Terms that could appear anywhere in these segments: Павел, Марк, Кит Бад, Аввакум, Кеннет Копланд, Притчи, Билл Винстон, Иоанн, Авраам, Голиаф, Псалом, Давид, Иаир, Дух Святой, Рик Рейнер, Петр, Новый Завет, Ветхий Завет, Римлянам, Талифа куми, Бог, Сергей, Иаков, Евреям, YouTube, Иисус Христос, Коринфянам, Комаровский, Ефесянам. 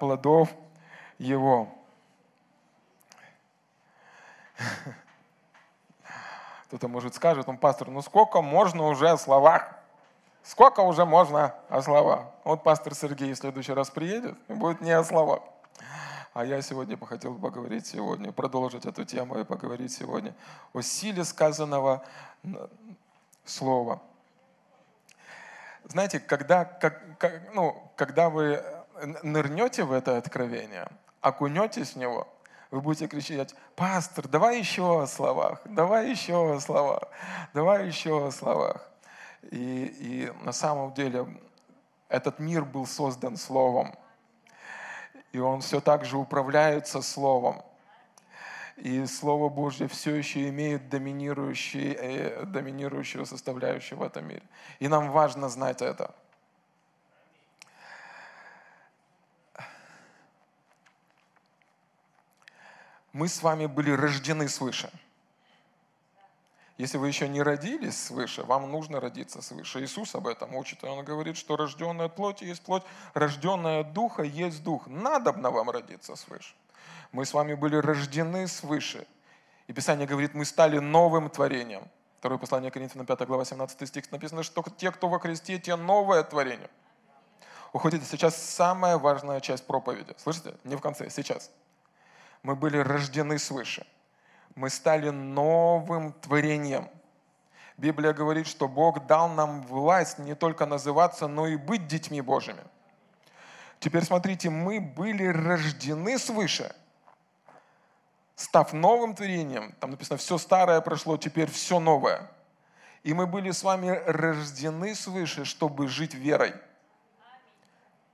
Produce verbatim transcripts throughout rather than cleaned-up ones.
плодов его». Кто-то, может, скажет, он пастор, ну сколько можно уже о словах? Сколько уже можно о словах? Вот пастор Сергей в следующий раз приедет, и будет не о словах. А я сегодня хотел поговорить сегодня, продолжить эту тему и поговорить сегодня о силе сказанного слова. Знаете, когда, как, как, ну, когда вы нырнете в это откровение, окунетесь в него, вы будете кричать: «Пастор, давай еще о словах, давай еще о словах, давай еще о словах». И, и на самом деле этот мир был создан словом. И он все так же управляется словом. И Слово Божье все еще имеет доминирующую, доминирующую составляющую в этом мире. И нам важно знать это. Мы с вами были рождены свыше. Если вы еще не родились свыше, вам нужно родиться свыше. Иисус об этом учит. И он говорит, что рожденная от плоти есть плоть, рожденная от духа есть дух. Надобно вам родиться свыше. Мы с вами были рождены свыше. И Писание говорит, мы стали новым творением. Второе послание Коринфянам, пятая глава, семнадцатый стих написано, что те, кто во Христе, те новое творение. Уходите, сейчас самая важная часть проповеди. Слышите? Не в конце, сейчас. Мы были рождены свыше. Мы стали новым творением. Библия говорит, что Бог дал нам власть не только называться, но и быть детьми Божьими. Теперь смотрите, мы были рождены свыше, став новым творением. Там написано, все старое прошло, теперь все новое. И мы были с вами рождены свыше, чтобы жить верой.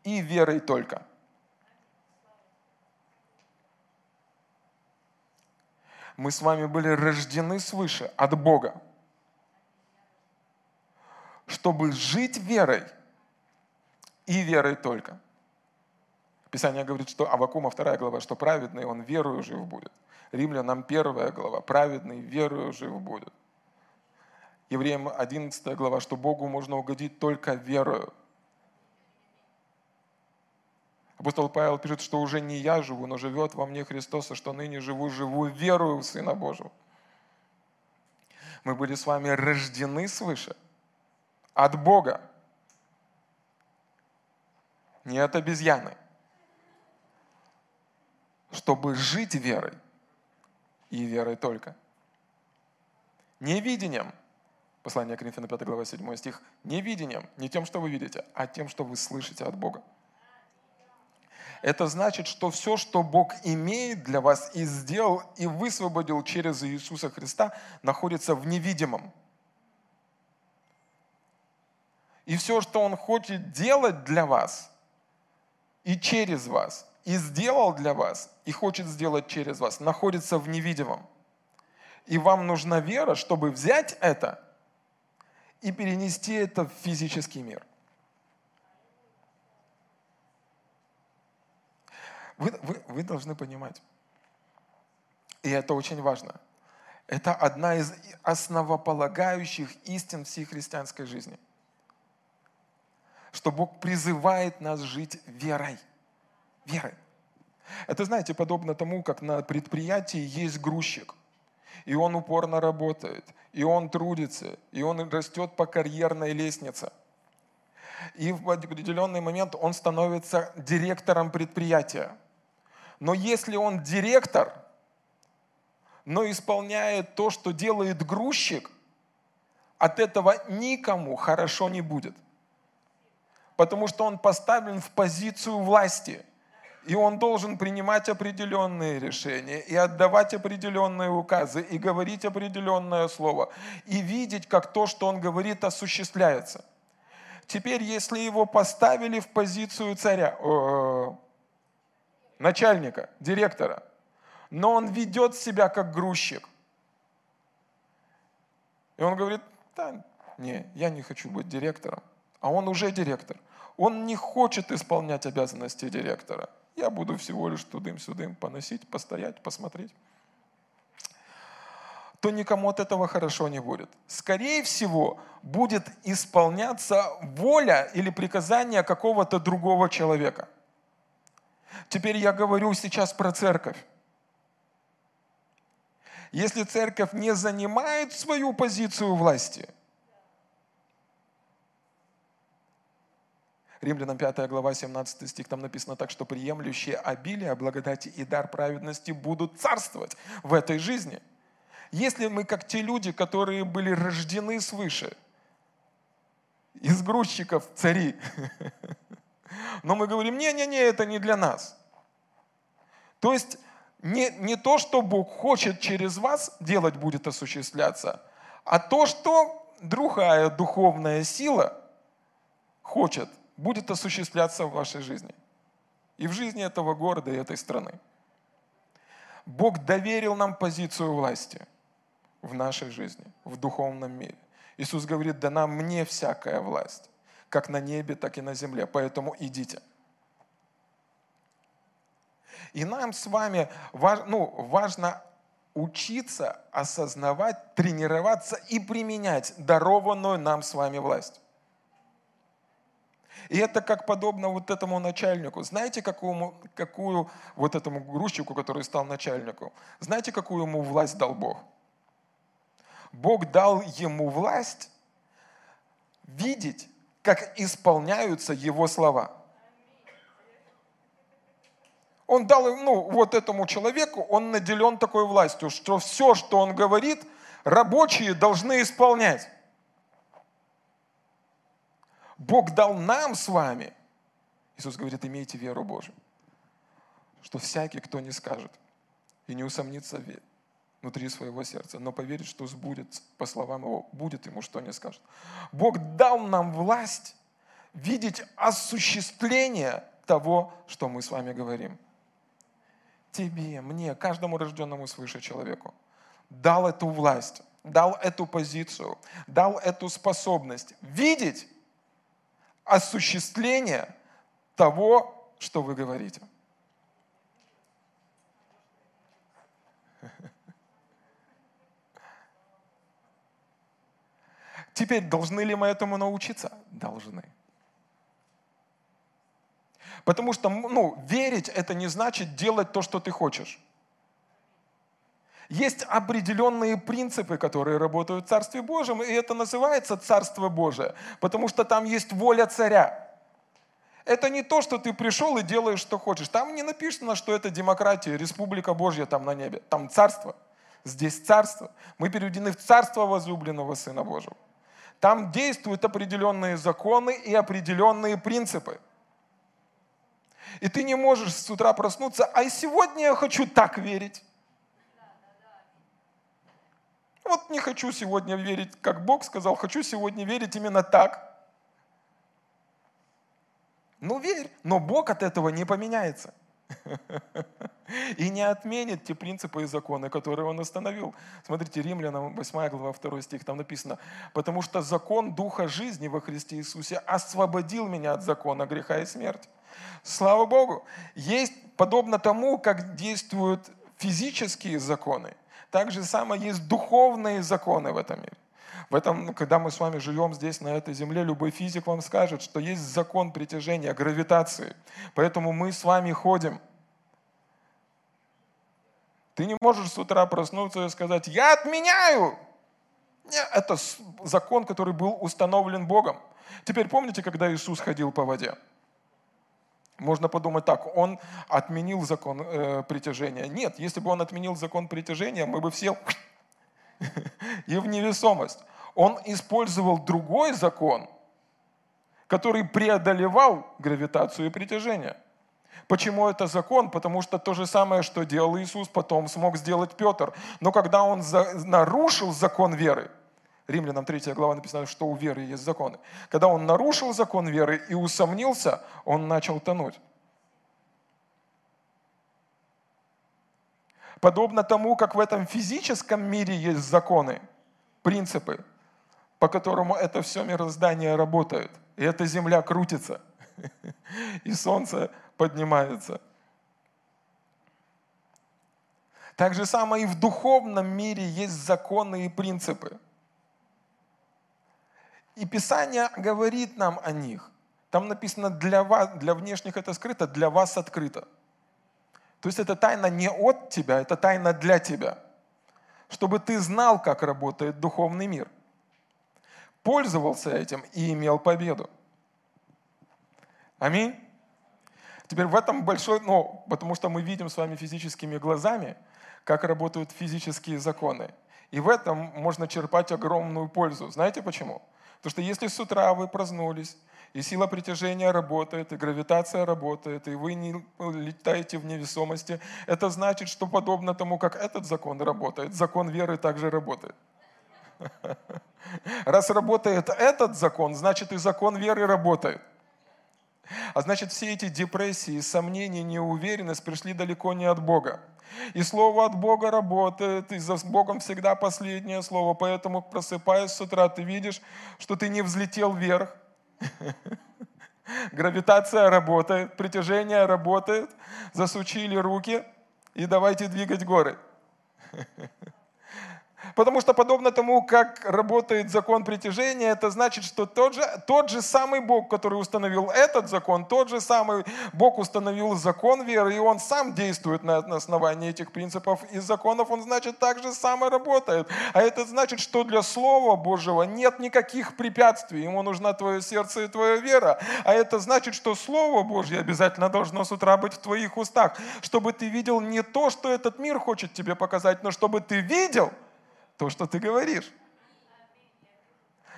И верой только. Мы с вами были рождены свыше от Бога, чтобы жить верой и верой только. Писание говорит, что Аввакума вторая глава, что праведный, он верою жив будет. Римлянам первая глава, праведный верою жив будет. Евреям одиннадцатая глава, что Богу можно угодить только верою. Апостол Павел пишет, что уже не я живу, но живет во мне Христос, и что ныне живу, живу верою в Сына Божьего. Мы были с вами рождены свыше от Бога, не от обезьяны, чтобы жить верой и верой только. Не видением, послание Коринфянам пятая глава, седьмой стих, не видением, не тем, что вы видите, а тем, что вы слышите от Бога. Это значит, что все, что Бог имеет для вас и сделал, и высвободил через Иисуса Христа, находится в невидимом. И все, что Он хочет делать для вас, и через вас, и сделал для вас, и хочет сделать через вас, находится в невидимом. И вам нужна вера, чтобы взять это и перенести это в физический мир. Вы, вы, вы должны понимать, и это очень важно, это одна из основополагающих истин всей христианской жизни, что Бог призывает нас жить верой. Верой. Это, знаете, подобно тому, как на предприятии есть грузчик, и он упорно работает, и он трудится, и он растет по карьерной лестнице. И в определенный момент он становится директором предприятия. Но если он директор, но исполняет то, что делает грузчик, от этого никому хорошо не будет. Потому что он поставлен в позицию власти. И он должен принимать определенные решения, и отдавать определенные указы, и говорить определенное слово. И видеть, как то, что он говорит, осуществляется. Теперь, если его поставили в позицию царя, о-о-о, начальника, директора, но он ведет себя как грузчик. И он говорит, да, не, я не хочу быть директором. А он уже директор. Он не хочет исполнять обязанности директора. Я буду всего лишь тудым-сюдым поносить, постоять, посмотреть. То никому от этого хорошо не будет. Скорее всего, будет исполняться воля или приказание какого-то другого человека. Теперь я говорю сейчас про церковь. Если церковь не занимает свою позицию власти, Римлянам пятая глава, семнадцатый стих, там написано так, что приемлющие обилие, благодати и дар праведности будут царствовать в этой жизни. Если мы, как те люди, которые были рождены свыше, из грузчиков цари, но мы говорим, не-не-не, это не для нас. То есть не, не то, что Бог хочет через вас делать, будет осуществляться, а то, что другая духовная сила хочет, будет осуществляться в вашей жизни. И в жизни этого города, и этой страны. Бог доверил нам позицию власти в нашей жизни, в духовном мире. Иисус говорит, дана мне всякая власть, как на небе, так и на земле, поэтому идите. И нам с вами ну, важно учиться, осознавать, тренироваться и применять дарованную нам с вами власть. И это как подобно вот этому начальнику. Знаете, какую, какую вот этому грузчику, который стал начальником, знаете, какую ему власть дал Бог? Бог дал ему власть видеть, как исполняются его слова. Он дал, ну, вот этому человеку, он наделен такой властью, что все, что он говорит, рабочие должны исполнять. Бог дал нам с вами, Иисус говорит, имейте веру Божию, что всякий, кто не скажет и не усомнится внутри своего сердца, но поверит, что сбудется, по словам его, будет ему, что не скажет. Бог дал нам власть видеть осуществление того, что мы с вами говорим. Тебе, мне, каждому рожденному свыше человеку дал эту власть, дал эту позицию, дал эту способность видеть осуществление того, что вы говорите. Теперь, должны ли мы этому научиться? Должны. Потому что, ну, верить — это не значит делать то, что ты хочешь. Есть определенные принципы, которые работают в Царстве Божьем, и это называется Царство Божие, потому что там есть воля царя. Это не то, что ты пришел и делаешь, что хочешь. Там не написано, что это демократия, республика Божья там на небе. Там царство. Здесь царство. Мы переведены в царство возлюбленного Сына Божьего. Там действуют определенные законы и определенные принципы. И ты не можешь с утра проснуться, а сегодня я хочу так верить. Вот не хочу сегодня верить, как Бог сказал, хочу сегодня верить именно так. Ну верь, но Бог от этого не поменяется. И не отменит те принципы и законы, которые Он установил. Смотрите, Римлянам восьмая глава, второй стих, там написано, потому что закон Духа жизни во Христе Иисусе освободил меня от закона греха и смерти. Слава Богу! Есть, подобно тому, как действуют физические законы, так же самое есть духовные законы в этом мире. В этом, когда мы с вами живем здесь, на этой земле, любой физик вам скажет, что есть закон притяжения, гравитации. Поэтому мы с вами ходим. Ты не можешь с утра проснуться и сказать, я отменяю. Нет, это закон, который был установлен Богом. Теперь помните, когда Иисус ходил по воде? Можно подумать так, он отменил закон э, притяжения. Нет, если бы он отменил закон притяжения, мы бы все и в невесомость. Он использовал другой закон, который преодолевал гравитацию и притяжение. Почему это закон? Потому что то же самое, что делал Иисус, потом смог сделать Петр. Но когда он за... нарушил закон веры, Римлянам третья глава написано, что у веры есть законы. Когда он нарушил закон веры и усомнился, он начал тонуть. Подобно тому, как в этом физическом мире есть законы, принципы, по которым это все мироздание работает. И эта земля крутится, и солнце поднимается. Так же самое и в духовном мире есть законы и принципы. И Писание говорит нам о них. Там написано, для вас, для внешних это скрыто, для вас открыто. То есть это тайна не от тебя, это тайна для тебя. Чтобы ты знал, как работает духовный мир. Пользовался этим и имел победу. Аминь. Теперь в этом большой, ну, потому что мы видим с вами физическими глазами, как работают физические законы. И в этом можно черпать огромную пользу. Знаете почему? Потому что если с утра вы проснулись, и сила притяжения работает, и гравитация работает, и вы не летаете в невесомости, это значит, что подобно тому, как этот закон работает, закон веры также работает. Раз работает этот закон, значит и закон веры работает. А значит, все эти депрессии, сомнения, неуверенность пришли далеко не от Бога. И слово от Бога работает, и за Богом всегда последнее слово. Поэтому, просыпаясь с утра, ты видишь, что ты не взлетел вверх. Гравитация работает, притяжение работает. Засучили руки, и давайте двигать горы. Потому что подобно тому, как работает закон притяжения, это значит, что тот же, тот же самый Бог, который установил этот закон, тот же самый Бог установил закон веры, и Он сам действует на основании этих принципов и законов, Он, значит, так же само работает. А это значит, что для Слова Божьего нет никаких препятствий, Ему нужно твое сердце и твоя вера. А это значит, что Слово Божье обязательно должно с утра быть в твоих устах, чтобы ты видел не то, что этот мир хочет тебе показать, но чтобы ты видел то, что ты говоришь.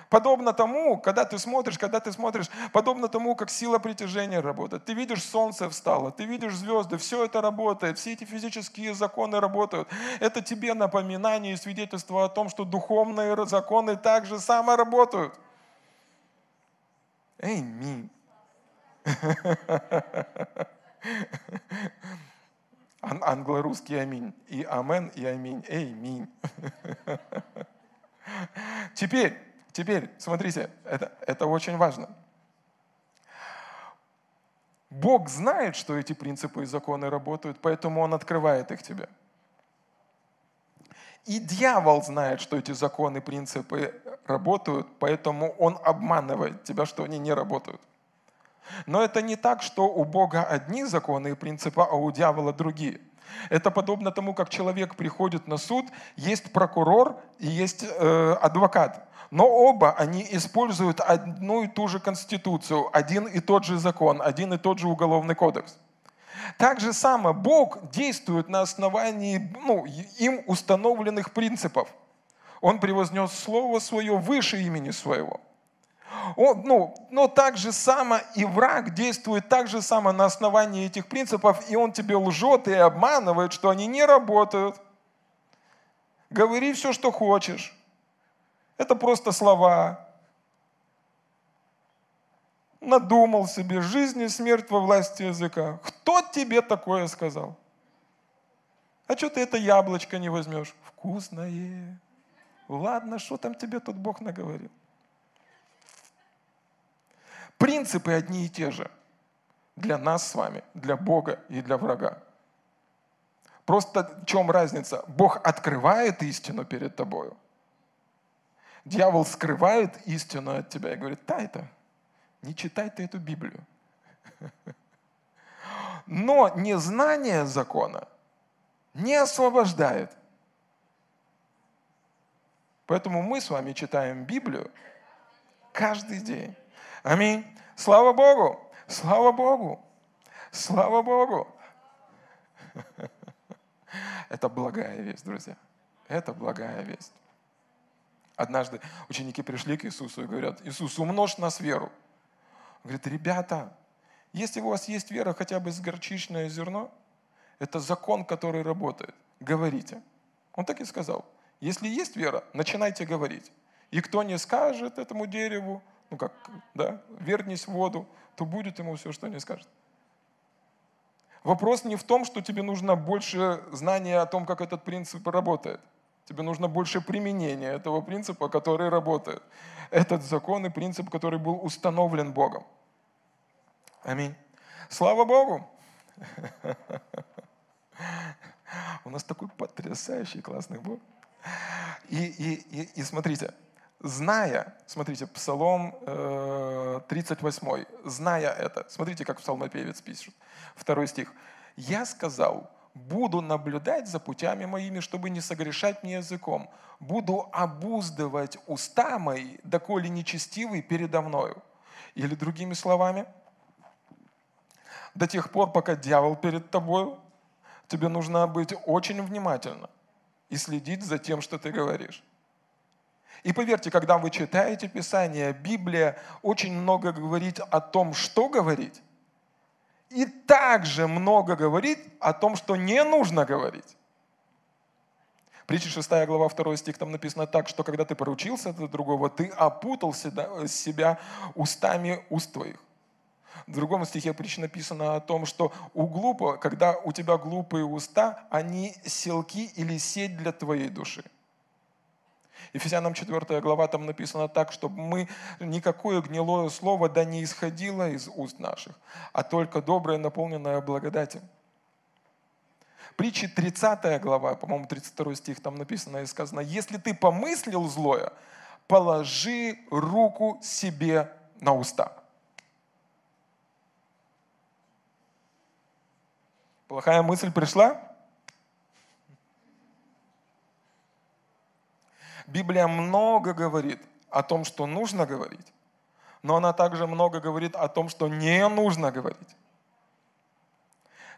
Подобно тому, когда ты смотришь, когда ты смотришь, подобно тому, как сила притяжения работает. Ты видишь, солнце встало, ты видишь звезды, все это работает, все эти физические законы работают. Это тебе напоминание и свидетельство о том, что духовные законы так же само работают. Аминь. Англо-русский аминь. И амен, и аминь. Аминь. Теперь, теперь, смотрите, это, это очень важно. Бог знает, что эти принципы и законы работают, поэтому Он открывает их тебе. И дьявол знает, что эти законы, принципы работают, поэтому он обманывает тебя, что они не работают. Но это не так, что у Бога одни законы и принципы, а у дьявола другие. Это подобно тому, как человек приходит на суд, есть прокурор и есть э, адвокат. Но оба они используют одну и ту же конституцию, один и тот же закон, один и тот же уголовный кодекс. Так же само Бог действует на основании, ну, им установленных принципов. Он превознес слово свое выше имени своего. Он, ну, но так же само и враг действует так же само на основании этих принципов, и он тебе лжет и обманывает, что они не работают. Говори все, что хочешь. Это просто слова. Надумал себе, жизнь и смерть во власти языка. Кто тебе такое сказал? А что ты это яблочко не возьмешь? Вкусное. Ладно, что там тебе тут Бог наговорил? Принципы одни и те же для нас с вами, для Бога и для врага. Просто в чем разница? Бог открывает истину перед тобою. Дьявол скрывает истину от тебя и говорит, да, это, не читай ты эту Библию. Но незнание закона не освобождает. Поэтому мы с вами читаем Библию каждый день. Аминь. Слава Богу! Слава Богу! Слава Богу! Это благая весть, друзья. Это благая весть. Однажды ученики пришли к Иисусу и говорят, Иисус, умножь нас веру. Он говорит, ребята, если у вас есть вера хотя бы с горчичное зерно, это закон, который работает. Говорите. Он так и сказал. Если есть вера, начинайте говорить. И кто не скажет этому дереву, ну как, да, вернись в воду, то будет ему все, что не скажет. Вопрос не в том, что тебе нужно больше знания о том, как этот принцип работает. Тебе нужно больше применения этого принципа, который работает. Этот закон и принцип, который был установлен Богом. Аминь. Слава Богу! У нас такой потрясающий, классный Бог. И смотрите, зная, смотрите, Псалом тридцать восемь, зная это, смотрите, как псалмопевец пишет, второй стих. «Я сказал, Буду наблюдать за путями моими, чтобы не согрешать мне языком. Буду обуздывать уста мои, доколе нечестивый передо мною. Или другими словами, до тех пор, пока дьявол перед тобой, тебе нужно быть очень внимательно и следить за тем, что ты говоришь. И поверьте, когда вы читаете Писание, Библия очень много говорит о том, что говорить, и также много говорит о том, что не нужно говорить. Притчи шестая глава второй стих, там написано так, что когда ты поручился за другого, ты опутал себя устами уст твоих. В другом стихе притчи написано о том, что у глупого, когда у тебя глупые уста, они селки или сеть для твоей души. Ефесянам четвёртая глава, там написано так, чтобы мы никакое гнилое слово да не исходило из уст наших, а только доброе, наполненное благодатью. Притчи тридцатая глава, по-моему, тридцать второй стих, там написано и сказано: «Если ты помыслил злое, положи руку себе на уста». Плохая мысль пришла? Библия много говорит о том, что нужно говорить, но она также много говорит о том, что не нужно говорить.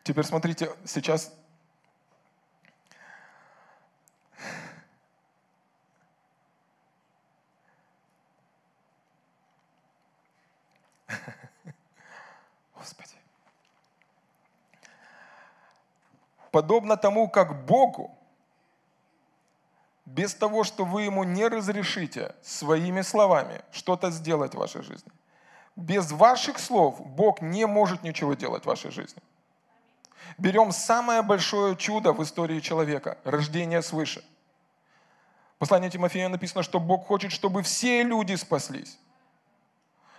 Теперь смотрите, сейчас Господи. Подобно тому, как Богу, без того, что вы ему не разрешите своими словами что-то сделать в вашей жизни. Без ваших слов Бог не может ничего делать в вашей жизни. Берем самое большое чудо в истории человека – рождение свыше. В послании Тимофея написано, что Бог хочет, чтобы все люди спаслись.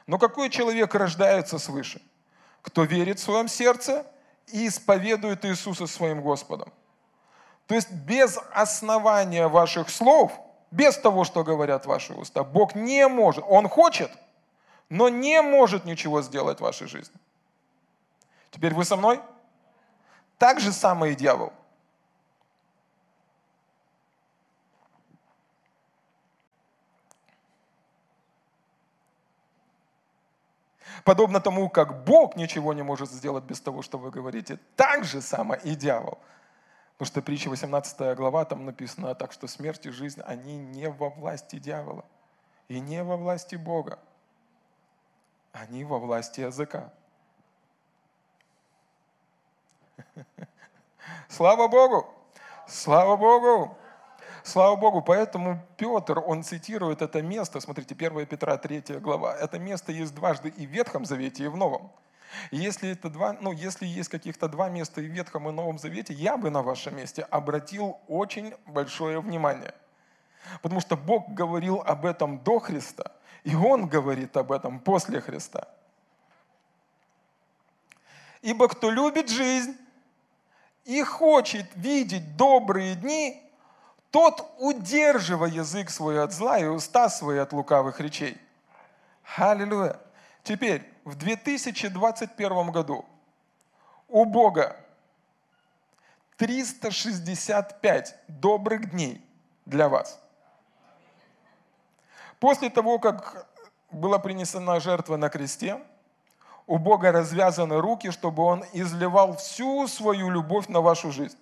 Но какой человек рождается свыше? Кто верит в своем сердце и исповедует Иисуса своим Господом. То есть без основания ваших слов, без того, что говорят ваши уста, Бог не может, Он хочет, но не может ничего сделать в вашей жизни. Теперь вы со мной? Так же самое и дьявол. Подобно тому, как Бог ничего не может сделать без того, что вы говорите, так же самое и дьявол. Потому что притча восемнадцатая глава, там написано так, что смерть и жизнь, они не во власти дьявола и не во власти Бога. Они во власти языка. Слава Богу! Слава Богу! Слава Богу! Поэтому Петр, он цитирует это место, смотрите, первое Петра третья глава. Это место есть дважды и в Ветхом Завете, и в Новом. Если, это два, ну, если есть каких-то два места и в Ветхом, и Новом Завете, я бы на вашем месте обратил очень большое внимание. Потому что Бог говорил об этом до Христа, и Он говорит об этом после Христа. «Ибо кто любит жизнь и хочет видеть добрые дни, тот, удерживая язык свой от зла и уста свои от лукавых речей». Аллилуйя! Теперь, в две тысячи двадцать первом году у Бога триста шестьдесят пять добрых дней для вас. После того, как была принесена жертва на кресте, у Бога развязаны руки, чтобы Он изливал всю свою любовь на вашу жизнь.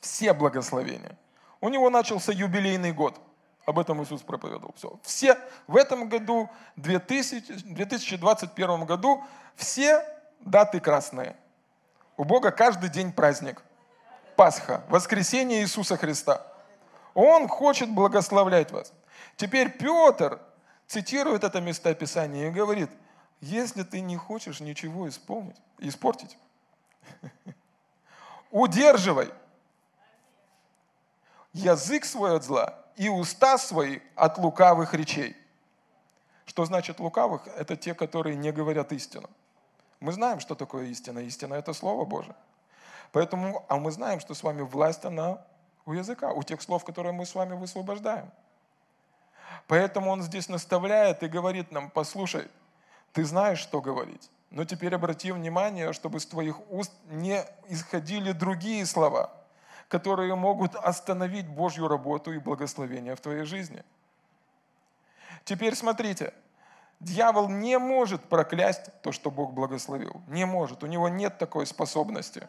Все благословения. У Него начался юбилейный год. Об этом Иисус проповедовал. Все. Все в этом году, две тысячи двадцать первом году, все даты красные. У Бога каждый день праздник. Пасха, воскресение Иисуса Христа. Он хочет благословлять вас. Теперь Петр цитирует это местописание и говорит: если ты не хочешь ничего исполнить, испортить, удерживай язык свой от зла и уста свои от лукавых речей. Что значит лукавых? Это те, которые не говорят истину. Мы знаем, что такое истина. Истина – это Слово Божие. Поэтому, а мы знаем, что с вами власть, она у языка, у тех слов, которые мы с вами высвобождаем. Поэтому он здесь наставляет и говорит нам: послушай, ты знаешь, что говорить, Но теперь обрати внимание, чтобы с твоих уст не исходили другие слова, которые могут остановить Божью работу и благословение в твоей жизни. Теперь смотрите, дьявол не может проклясть то, что Бог благословил. Не может, у него нет такой способности.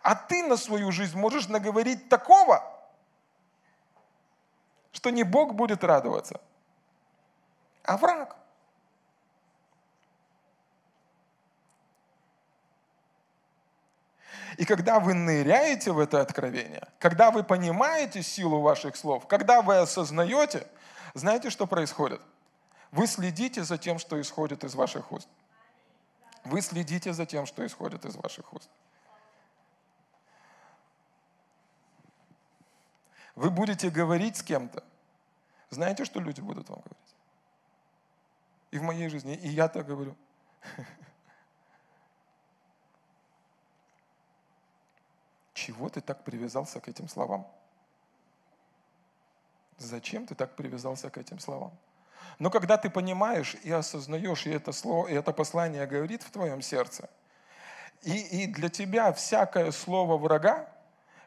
А ты на свою жизнь можешь наговорить такого, что не Бог будет радоваться, а враг. И когда вы ныряете в это откровение, когда вы понимаете силу ваших слов, когда вы осознаете, знаете, что происходит? Вы следите за тем, что исходит из ваших уст. Вы следите за тем, что исходит из ваших уст. Вы будете говорить с кем-то. Знаете, что люди будут вам говорить? И в моей жизни, и я так говорю. Чего ты так привязался к этим словам? Зачем ты так привязался к этим словам? Но когда ты понимаешь и осознаешь, и это слово, и это послание говорит в твоем сердце, и, и для тебя всякое слово врага,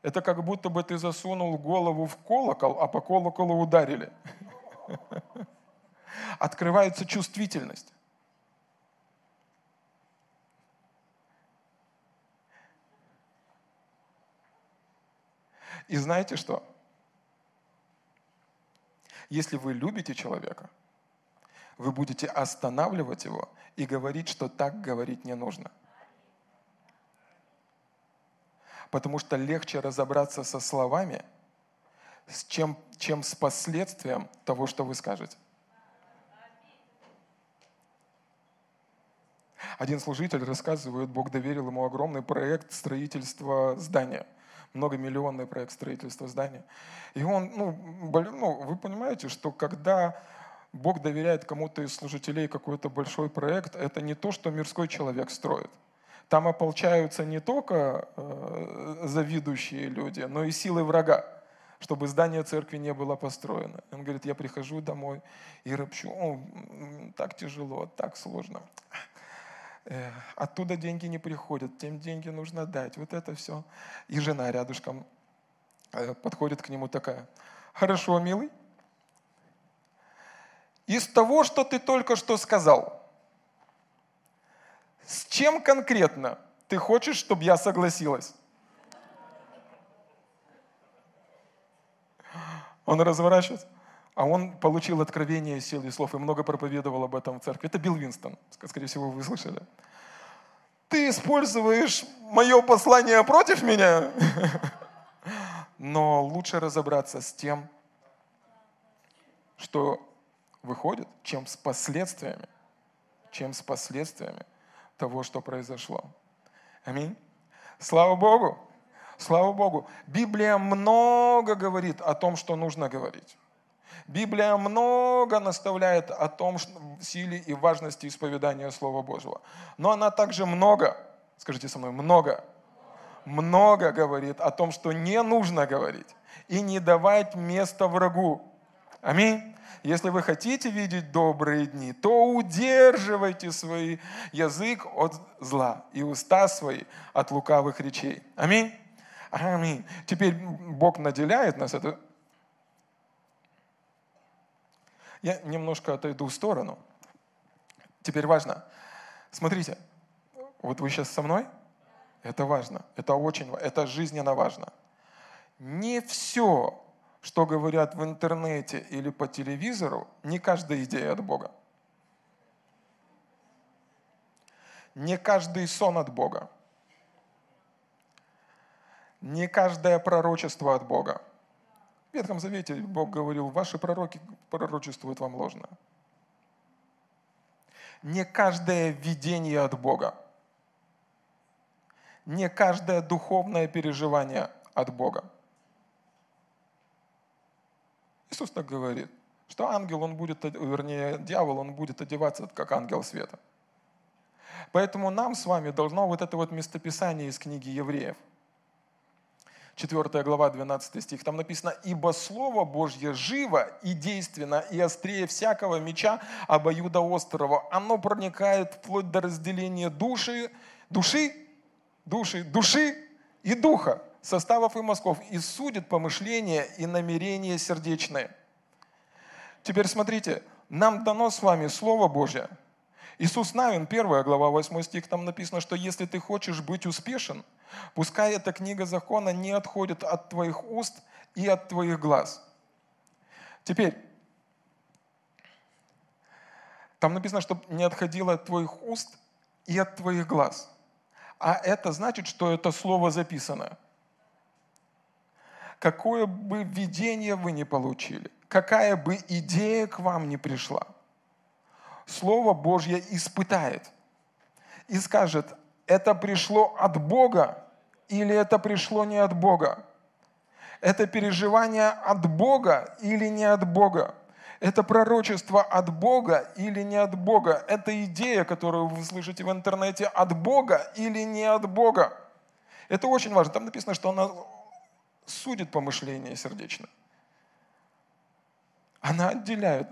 это как будто бы ты засунул голову в колокол, а по колоколу ударили. Открывается чувствительность. И знаете что? Если вы любите человека, вы будете останавливать его и говорить, что так говорить не нужно. Потому что легче разобраться со словами, чем, чем с последствием того, что вы скажете. Один служитель рассказывает, Бог доверил ему огромный проект строительства здания. Многомиллионный проект строительства здания. И он, ну, ну, вы понимаете, что когда Бог доверяет кому-то из служителей какой-то большой проект, это не то, что мирской человек строит. Там ополчаются не только э, завидующие люди, но и силы врага, чтобы здание церкви не было построено. Он говорит, я прихожу домой и ропщу, о, так тяжело, так сложно. Оттуда деньги не приходят, тем деньги нужно дать, вот это все. И жена рядышком подходит к нему такая, хорошо, милый, из того, что ты только что сказал, с чем конкретно ты хочешь, чтобы я согласилась? Он разворачивается. А он получил откровение силы слов и много проповедовал об этом в церкви. Это Билл Винстон, скорее всего, вы слышали. Ты используешь мое послание против меня? Но лучше разобраться с тем, что выходит, чем с последствиями, чем с последствиями того, что произошло. Аминь. Слава Богу! Слава Богу! Библия много говорит о том, что нужно говорить. Библия много наставляет о том, что силе и важности исповедания Слова Божьего. Но она также много, скажите со мной, много, много говорит о том, что не нужно говорить и не давать места врагу. Аминь. Если вы хотите видеть добрые дни, то удерживайте свой язык от зла и уста свои от лукавых речей. Аминь. Аминь. Теперь Бог наделяет нас это. Я немножко отойду в сторону. Теперь важно. Смотрите, вот вы сейчас со мной? Это важно. Это очень важно. Это жизненно важно. Не все, что говорят в интернете или по телевизору, не каждая идея от Бога. Не каждый сон от Бога. Не каждое пророчество от Бога. В Ветхом Завете Бог говорил, ваши пророки пророчествуют вам ложно. Не каждое видение от Бога, не каждое духовное переживание от Бога. Иисус так говорит, что ангел, он будет, вернее, дьявол, он будет одеваться как ангел света. Поэтому нам с вами должно вот это вот местописание из книги Евреев. четвёртая глава, двенадцатый стих, там написано: «Ибо Слово Божье живо и действенно, и острее всякого меча обоюдоострого. Оно проникает вплоть до разделения души, души, души, души и духа, составов и мозгов, и судит помышления и намерения сердечные». Теперь смотрите, нам дано с вами Слово Божье. Иисус Навин, первая глава, восьмой стих, там написано, что если ты хочешь быть успешен, пускай эта книга закона не отходит от твоих уст и от твоих глаз. Теперь, там написано, чтобы не отходило от твоих уст и от твоих глаз. А это значит, что это слово записано. Какое бы видение вы не получили, какая бы идея к вам не пришла, Слово Божье испытает и скажет: это пришло от Бога или это пришло не от Бога? Это переживание от Бога или не от Бога? Это пророчество от Бога или не от Бога? Это идея, которую вы слышите в интернете, от Бога или не от Бога? Это очень важно. Там написано, что она судит помышление сердечное. Она отделяет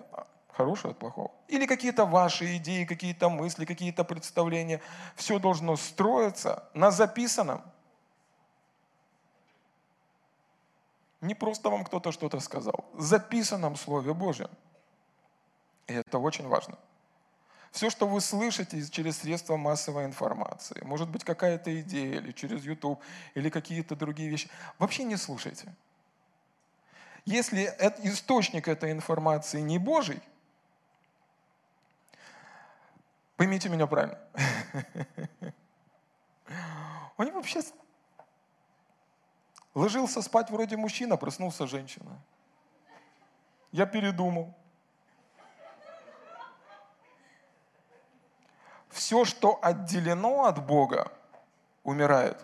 хорошего от плохого. Или какие-то ваши идеи, какие-то мысли, какие-то представления. Все должно строиться на записанном. Не просто вам кто-то что-то сказал. Записанном Слове Божьем. И это очень важно. Все, что вы слышите через средства массовой информации, может быть, какая-то идея, или через YouTube, или какие-то другие вещи, вообще не слушайте. Если источник этой информации не Божий, поймите меня правильно. Он вообще ложился спать вроде мужчина, проснулся женщина. Я передумал. Все, что отделено от Бога, умирает.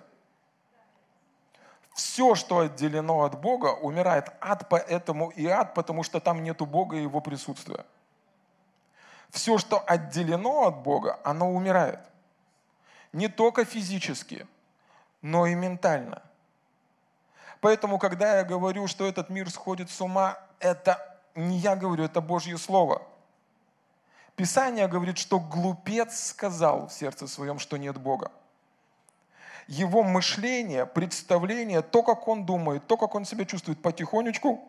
Все, что отделено от Бога, умирает. Ад поэтому и ад, потому что там нету Бога и Его присутствия. Все, что отделено от Бога, оно умирает. Не только физически, но и ментально. Поэтому, когда я говорю, что этот мир сходит с ума, это не я говорю, это Божье Слово. Писание говорит, что глупец сказал в сердце своем, что нет Бога. Его мышление, представление, то, как он думает, то, как он себя чувствует, потихонечку...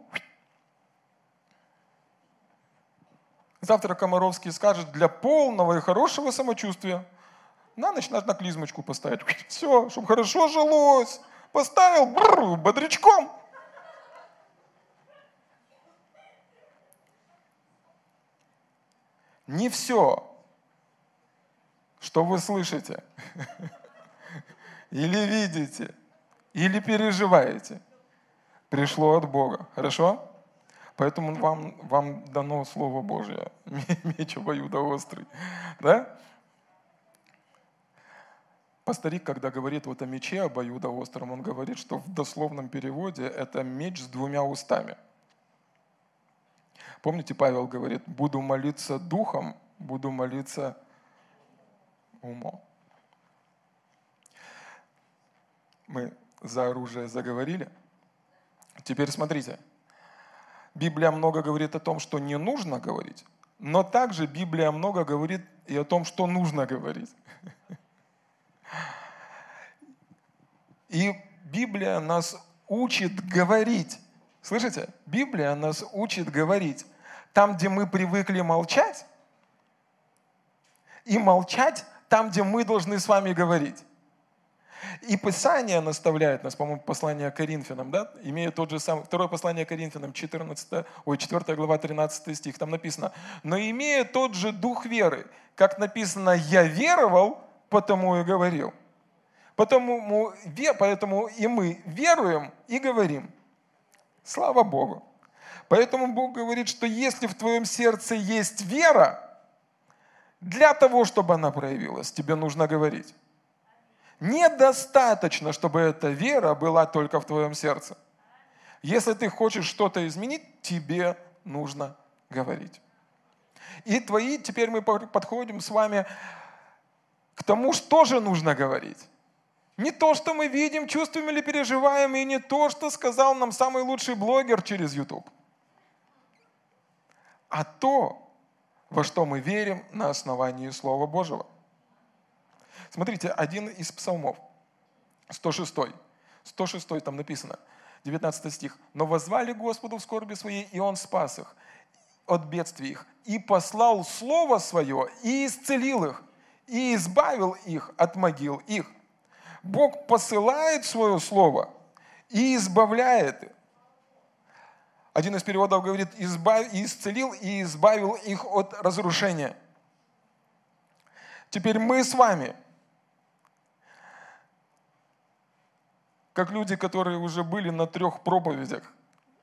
Завтра Комаровский скажет: для полного и хорошего самочувствия на ночь надо клизмочку поставить. Все, чтобы хорошо жилось. Поставил бррр, бодрячком. Не все, что вы слышите, или видите, или переживаете, пришло от Бога. Хорошо? Поэтому вам, вам дано Слово Божье, меч обоюдоострый. Да? Пастырик, когда говорит вот о мече обоюдоостром, он говорит, что в дословном переводе это меч с двумя устами. Помните, Павел говорит: буду молиться духом, буду молиться умом. Мы за оружие заговорили. Теперь смотрите. Библия много говорит о том, что не нужно говорить, но также Библия много говорит и о том, что нужно говорить. И Библия нас учит говорить. Слышите? Библия нас учит говорить. Там, где мы привыкли молчать, и молчать там, где мы должны с вами говорить. И Писание наставляет нас, по-моему, послание к Коринфянам, да? Имея тот же самый, второе послание к Коринфянам, четырнадцатая, ой, четвёртая глава, тринадцатый стих, там написано: «Но имея тот же дух веры, как написано, я веровал, потому и говорил». Потому, поэтому и мы веруем и говорим. Слава Богу. Поэтому Бог говорит, что если в твоем сердце есть вера, для того, чтобы она проявилась, тебе нужно говорить. Недостаточно, чтобы эта вера была только в твоем сердце. Если ты хочешь что-то изменить, тебе нужно говорить. И твои, теперь мы подходим с вами к тому, что же нужно говорить. Не то, что мы видим, чувствуем или переживаем, и не то, что сказал нам самый лучший блогер через YouTube. А то, во что мы верим на основании Слова Божьего. Смотрите, один из псалмов, сто шестой. сто шестой там написано, девятнадцатый стих. «Но воззвали Господу в скорби своей, и Он спас их от бедствий их, и послал Слово Свое, и исцелил их, и избавил их от могил их». Бог посылает Свое Слово и избавляет их. Один из переводов говорит, избав... исцелил и избавил их от разрушения. Теперь мы с вами, как люди, которые уже были на трех проповедях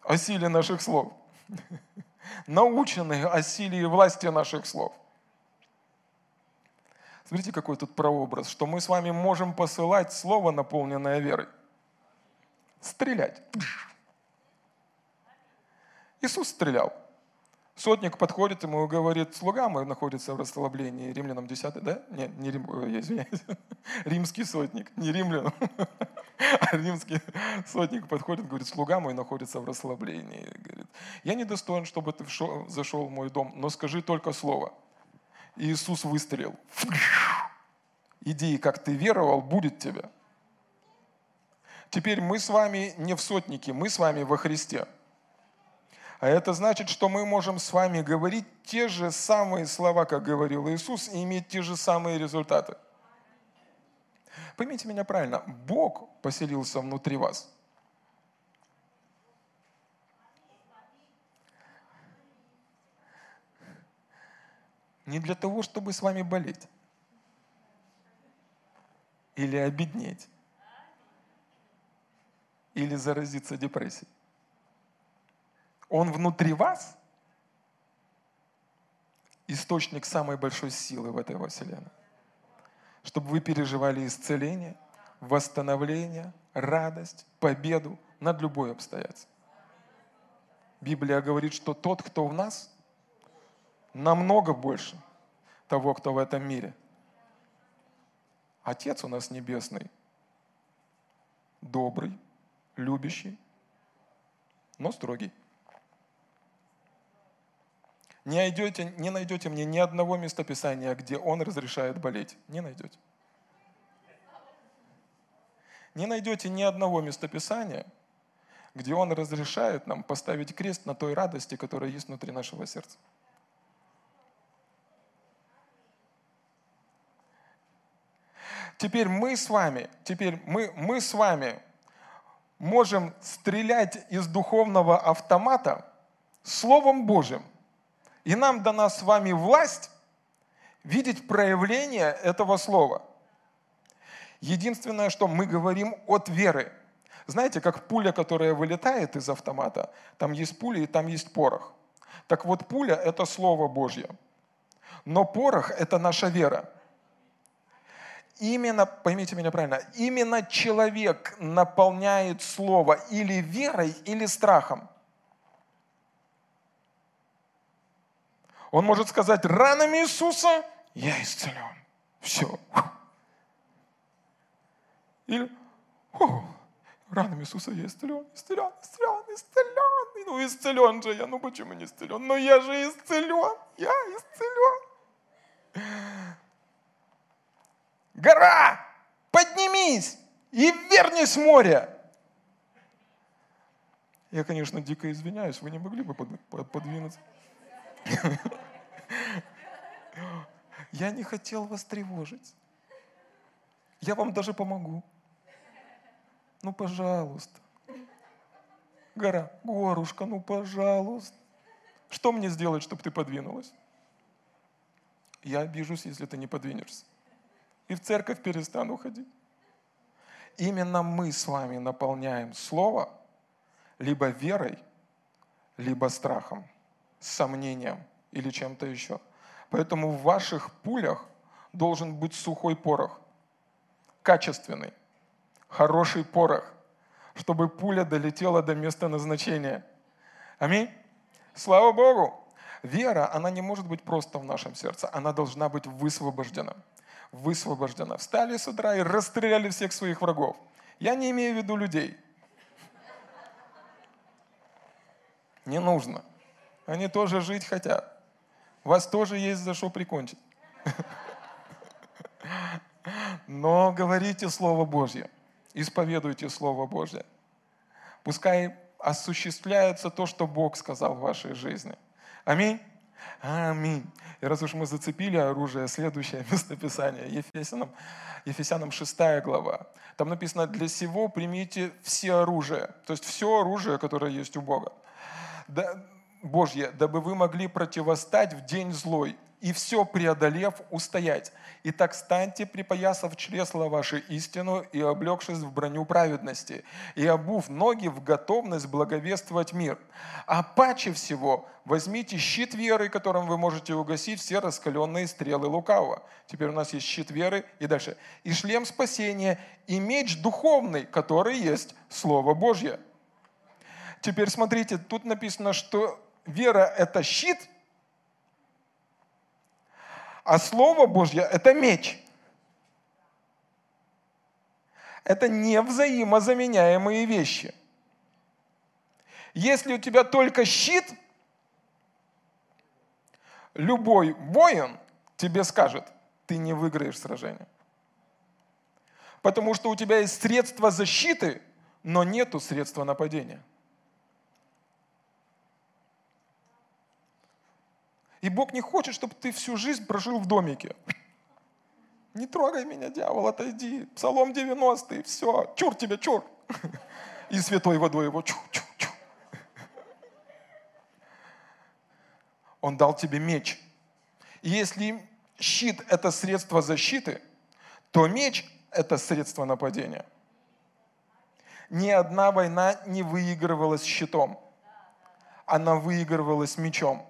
о силе наших слов, научены о силе и власти наших слов. Смотрите, какой тут прообраз, что мы с вами можем посылать слово, наполненное верой. Стрелять. Иисус стрелял. Сотник подходит ему и говорит, слуга мой находится в расслаблении. Римлянам десятый, да? Нет, не Рим, я извиняюсь. Римский сотник, не римлян. А римский сотник подходит, говорит, слуга мой находится в расслаблении. Говорит, я не достоин, чтобы ты зашел в мой дом, но скажи только слово. И Иисус выстрелил. Иди, как ты веровал, будет тебе. Теперь мы с вами не в сотнике, мы с вами во Христе. А это значит, что мы можем с вами говорить те же самые слова, как говорил Иисус, и иметь те же самые результаты. Поймите меня правильно, Бог поселился внутри вас. Не для того, чтобы с вами болеть или обеднеть, или заразиться депрессией. Он внутри вас источник самой большой силы в этой вселенной. Чтобы вы переживали исцеление, восстановление, радость, победу над любой обстоятельством. Библия говорит, что тот, кто в нас, намного больше того, кто в этом мире. Отец у нас небесный, добрый, любящий, но строгий. Не, найдете, не найдете мне ни одного местописания, где Он разрешает болеть. Не найдете. Не найдете ни одного местописания, где Он разрешает нам поставить крест на той радости, которая есть внутри нашего сердца. Теперь мы с вами, теперь мы, мы с вами можем стрелять из духовного автомата Словом Божьим. И нам дана с вами власть видеть проявление этого слова. Единственное, что мы говорим от веры. Знаете, как пуля, которая вылетает из автомата, там есть пуля и там есть порох. Так вот, пуля – это Слово Божье. Но порох – это наша вера. Именно, поймите меня правильно, именно человек наполняет Слово или верой, или страхом. Он может сказать, ранами Иисуса я исцелен. Все. Или ранами Иисуса я исцелен, исцелен, исцелен, исцелен. Ну исцелен же я, ну почему не исцелен? Но я же исцелен, я исцелен. Гора, поднимись и вернись с моря. Я, конечно, дико извиняюсь, вы не могли бы подвинуться? Я не хотел вас тревожить. Я вам даже помогу. Ну, пожалуйста. Гора, горушка, ну, пожалуйста. Что мне сделать, чтобы ты подвинулась? Я обижусь, если ты не подвинешься. И в церковь перестану ходить. Именно мы с вами наполняем слово либо верой, либо страхом, с сомнением или чем-то еще. Поэтому в ваших пулях должен быть сухой порох, качественный, хороший порох, чтобы пуля долетела до места назначения. Аминь. Слава Богу! Вера, она не может быть просто в нашем сердце, она должна быть высвобождена. высвобождена. Встали с утра и расстреляли всех своих врагов. Я не имею в виду людей. Не нужно. Они тоже жить хотят. Вас тоже есть за что прикончить. Но говорите Слово Божье. Исповедуйте Слово Божье. Пускай осуществляется то, что Бог сказал в вашей жизни. Аминь. Аминь. И раз уж мы зацепили оружие, следующее местописание. Ефесянам, Ефесянам шестая глава. Там написано: «Для сего примите все оружие». То есть все оружие, которое есть у Бога. Да, Божье, дабы вы могли противостать в день злой, и все преодолев устоять. Итак, станьте, припоясав чресла ваши истину, и облегшись в броню праведности, и обув ноги в готовность благовествовать мир. А паче всего возьмите щит веры, которым вы можете угасить все раскаленные стрелы лукавого. Теперь у нас есть щит веры, и дальше. И шлем спасения, и меч духовный, который есть Слово Божье. Теперь смотрите, тут написано, что вера – это щит, а Слово Божье – это меч. Это невзаимозаменяемые вещи. Если у тебя только щит, любой воин тебе скажет: ты не выиграешь сражение. Потому что у тебя есть средства защиты, но нету средства нападения. И Бог не хочет, чтобы ты всю жизнь прожил в домике. Не трогай меня, дьявол, отойди. Псалом девяностый, все, чур тебя, чур. И святой водой его чур, чур, чур. Он дал тебе меч. И если щит – это средство защиты, то меч – это средство нападения. Ни одна война не выигрывалась щитом. Она выигрывалась мечом.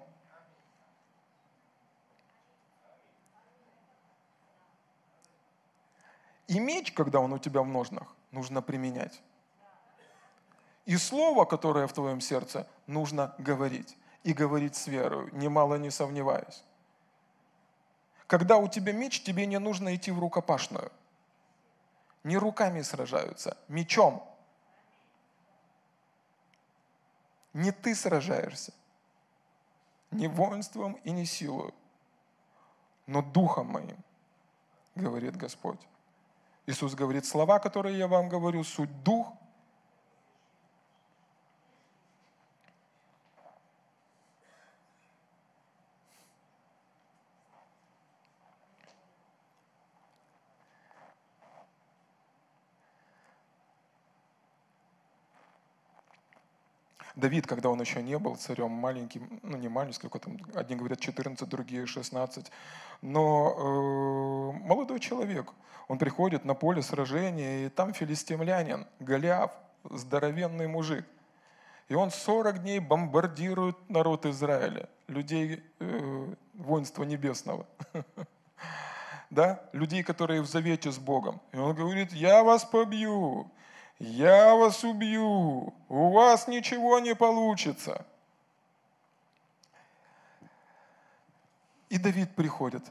И меч, когда он у тебя в ножнах, нужно применять. И слово, которое в твоем сердце, нужно говорить. И говорить с верою, немало не сомневаясь. Когда у тебя меч, тебе не нужно идти в рукопашную. Не руками сражаются, мечом. Не ты сражаешься. Не воинством и не силою, но духом моим, говорит Господь. Иисус говорит: слова, которые я вам говорю, суть дух. Давид, когда он еще не был царем, маленьким, ну не маленький, как там, одни говорят четырнадцать, другие шестнадцать, но э, молодой человек, он приходит на поле сражения, и там филистимлянин, Голиаф, здоровенный мужик. И он сорок дней бомбардирует народ Израиля, людей э, воинства небесного, да, людей, которые в завете с Богом. И он говорит: я вас побью, я вас убью, у вас ничего не получится. И Давид приходит.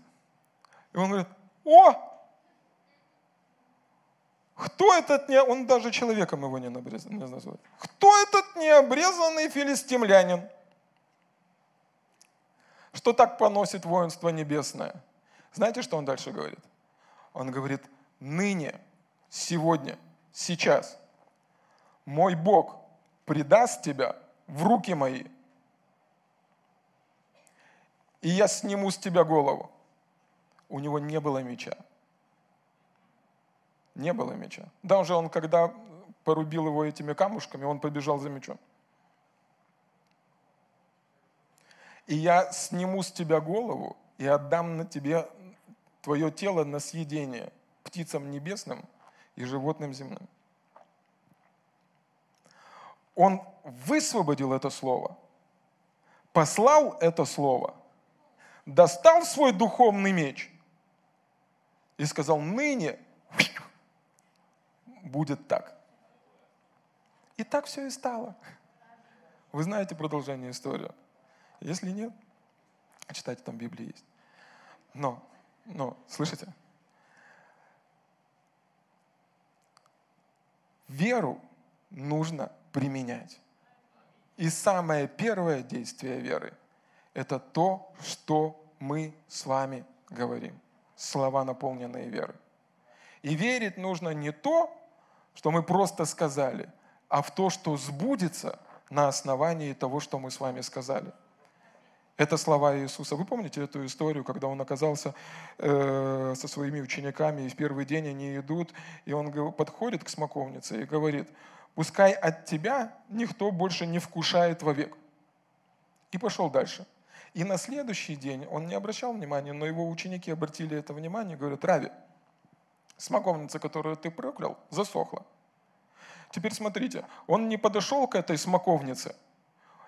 И он говорит: о! Кто этот не... Он даже человеком его не называет. Кто этот необрезанный филистимлянин, что так поносит воинство небесное? Знаете, что он дальше говорит? Он говорит: ныне, сегодня, сейчас мой Бог предаст тебя в руки мои, и я сниму с тебя голову. У него не было меча. Не было меча. Даже он, когда порубил его этими камушками, он побежал за мечом. И я сниму с тебя голову и отдам на тебе твое тело на съедение птицам небесным и животным земным. Он высвободил это слово, послал это слово, достал свой духовный меч и сказал: ныне будет так. И так все и стало. Вы знаете продолжение истории. Если нет, читайте, там в Библии есть. Но, но, слышите? Веру нужно применять. И самое первое действие веры – это то, что мы с вами говорим. Слова, наполненные верой. И верить нужно не то, что мы просто сказали, а в то, что сбудется на основании того, что мы с вами сказали. Это слова Иисуса. Вы помните эту историю, когда Он оказался э, со своими учениками, и в первый день они идут, и Он подходит к смоковнице и говорит: «Пускай от тебя никто больше не вкушает вовек». И пошел дальше. И на следующий день он не обращал внимания, но его ученики обратили это внимание и говорят: «Рави, смоковница, которую ты проклял, засохла». Теперь смотрите, он не подошел к этой смоковнице,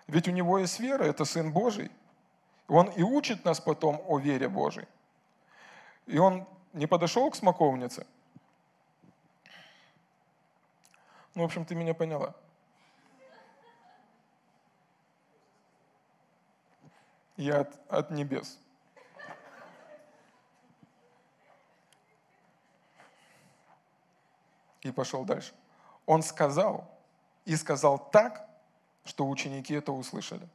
ведь у него есть вера, это Сын Божий. Он и учит нас потом о вере Божией. И он не подошел к смоковнице. Ну, в общем, ты меня поняла. Я от, от небес. И пошел дальше. Он сказал, и сказал так, что ученики это услышали.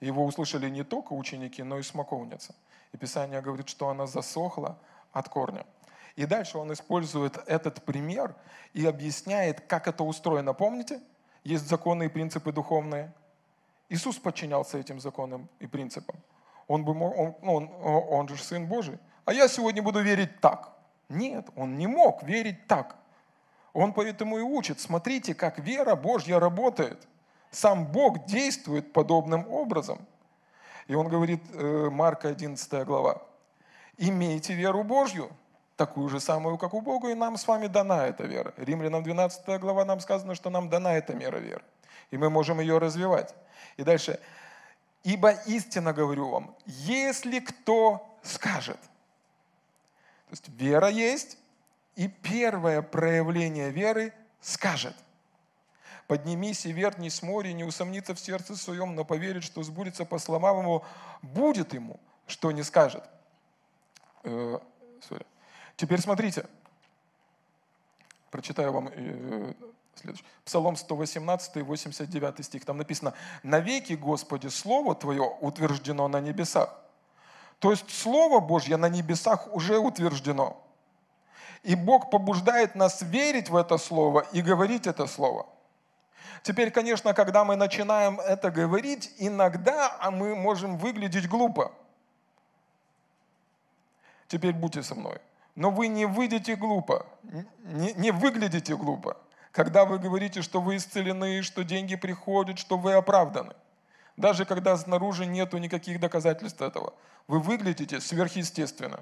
Его услышали не только ученики, но и смоковница. И Писание говорит, что она засохла от корня. И дальше он использует этот пример и объясняет, как это устроено. Помните? Есть законы и принципы духовные. Иисус подчинялся этим законам и принципам. Он, бы мог, он, он, он же Сын Божий. А я сегодня буду верить так. Нет, он не мог верить так. Он поэтому и учит. Смотрите, как вера Божья работает. Сам Бог действует подобным образом. И он говорит, Марка одиннадцатая глава: «Имейте веру Божью, такую же самую, как у Бога, и нам с вами дана эта вера». Римлянам двенадцатая глава нам сказано, что нам дана эта мера веры. И мы можем ее развивать. И дальше. «Ибо истинно говорю вам, если кто скажет». То есть вера есть, и первое проявление веры скажет. «Поднимись и вернись с моря, не усомнится в сердце своем, но поверит, что сбудется по словам его, будет ему, что не скажет». Э, Теперь смотрите. Прочитаю вам... Э, Следующий. Псалом сто восемнадцатый, восемьдесят девятый стих. Там написано: «Навеки, Господи, Слово Твое утверждено на небесах». То есть Слово Божье на небесах уже утверждено. И Бог побуждает нас верить в это Слово и говорить это Слово. Теперь, конечно, когда мы начинаем это говорить, иногда мы можем выглядеть глупо. Теперь будьте со мной. Но вы не выйдете глупо, не, не выглядите глупо, когда вы говорите, что вы исцелены, что деньги приходят, что вы оправданы. Даже когда снаружи нету никаких доказательств этого. Вы выглядите сверхъестественно.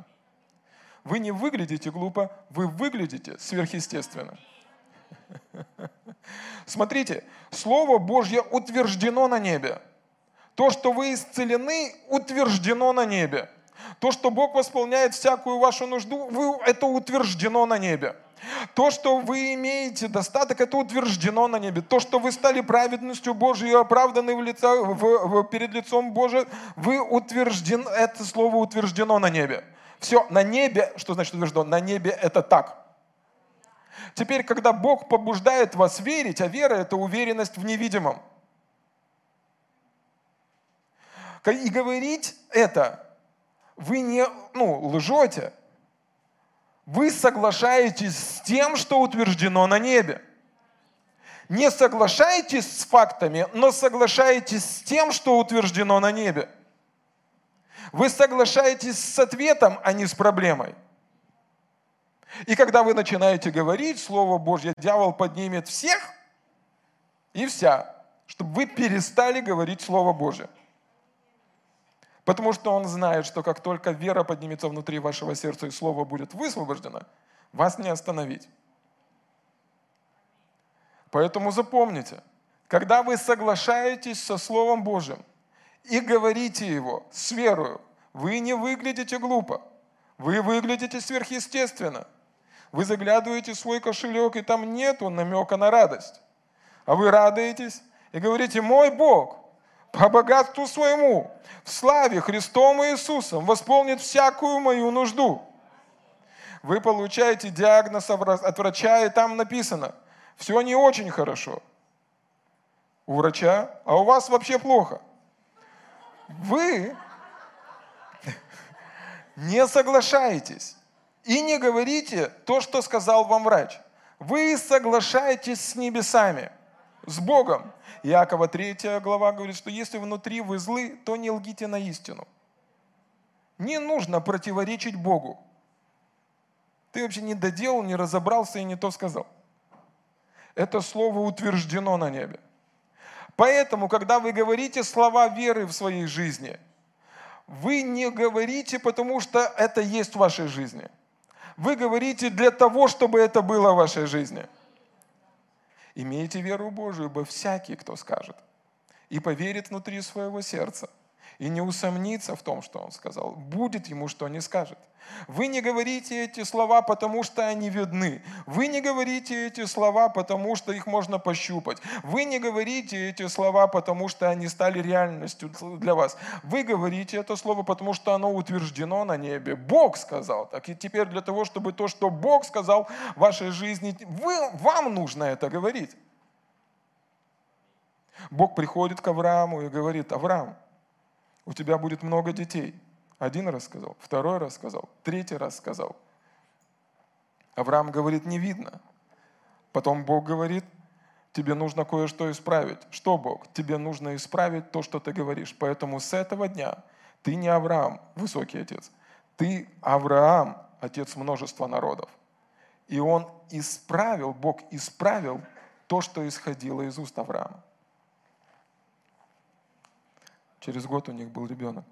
Вы не выглядите глупо, вы выглядите сверхъестественно. Смотрите, Слово Божье утверждено на небе. То, что вы исцелены, утверждено на небе. То, что Бог восполняет всякую вашу нужду, вы, это утверждено на небе. То, что вы имеете достаток, это утверждено на небе. То, что вы стали праведностью Божией и оправданы в лица, в, в, перед лицом Божиим, вы утвержден, это слово утверждено на небе. Все, на небе, что значит утверждено? На небе это так. Теперь, когда Бог побуждает вас верить, а вера – это уверенность в невидимом. И говорить это вы не ну, лжете. Вы соглашаетесь с тем, что утверждено на небе. Не соглашаетесь с фактами, но соглашаетесь с тем, что утверждено на небе. Вы соглашаетесь с ответом, а не с проблемой. И когда вы начинаете говорить Слово Божье, дьявол поднимет всех и вся, чтобы вы перестали говорить Слово Божье. Потому что он знает, что как только вера поднимется внутри вашего сердца и слово будет высвобождено, вас не остановить. Поэтому запомните, когда вы соглашаетесь со Словом Божьим и говорите его с верою, вы не выглядите глупо, вы выглядите сверхъестественно. Вы заглядываете в свой кошелек, и там нету намека на радость. А вы радуетесь и говорите: «Мой Бог по богатству своему, в славе Христом и Иисусом, восполнит всякую мою нужду». Вы получаете диагноз от врача, и там написано: Все не очень хорошо у врача, а у вас вообще плохо. Вы не соглашаетесь и не говорите то, что сказал вам врач. Вы соглашаетесь с небесами, с Богом. Иакова третья глава говорит, что если внутри вы злы, то не лгите на истину. Не нужно противоречить Богу. Ты вообще не доделал, не разобрался и не то сказал. Это слово утверждено на небе. Поэтому, когда вы говорите слова веры в своей жизни, вы не говорите, потому что это есть в вашей жизни. Вы говорите для того, чтобы это было в вашей жизни. Имейте веру Божию, ибо всякий, кто скажет, и поверит внутри своего сердца, и не усомнится в том, что он сказал, будет ему, что не скажет. Вы не говорите эти слова, потому что они видны. Вы не говорите эти слова, потому что их можно пощупать. Вы не говорите эти слова, потому что они стали реальностью для вас. Вы говорите это слово, потому что оно утверждено на небе. Бог сказал так. И теперь для того, чтобы то, что Бог сказал в вашей жизни, вы, вам нужно это говорить. Бог приходит к Аврааму и говорит: Авраам, у тебя будет много детей. Один раз сказал, второй раз сказал, третий раз сказал. Авраам говорит: не видно. Потом Бог говорит: тебе нужно кое-что исправить. Что, Бог? Тебе нужно исправить то, что ты говоришь. Поэтому с этого дня ты не Авраам, высокий отец. Ты Авраам, отец множества народов. И он исправил, Бог исправил то, что исходило из уст Авраама. Через год у них был ребенок.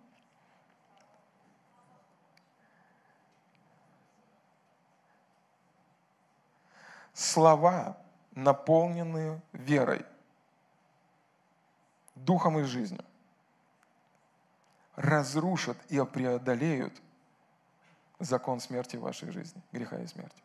Слова, наполненные верой, духом и жизнью, разрушат и преодолеют закон смерти в вашей жизни, греха и смерти.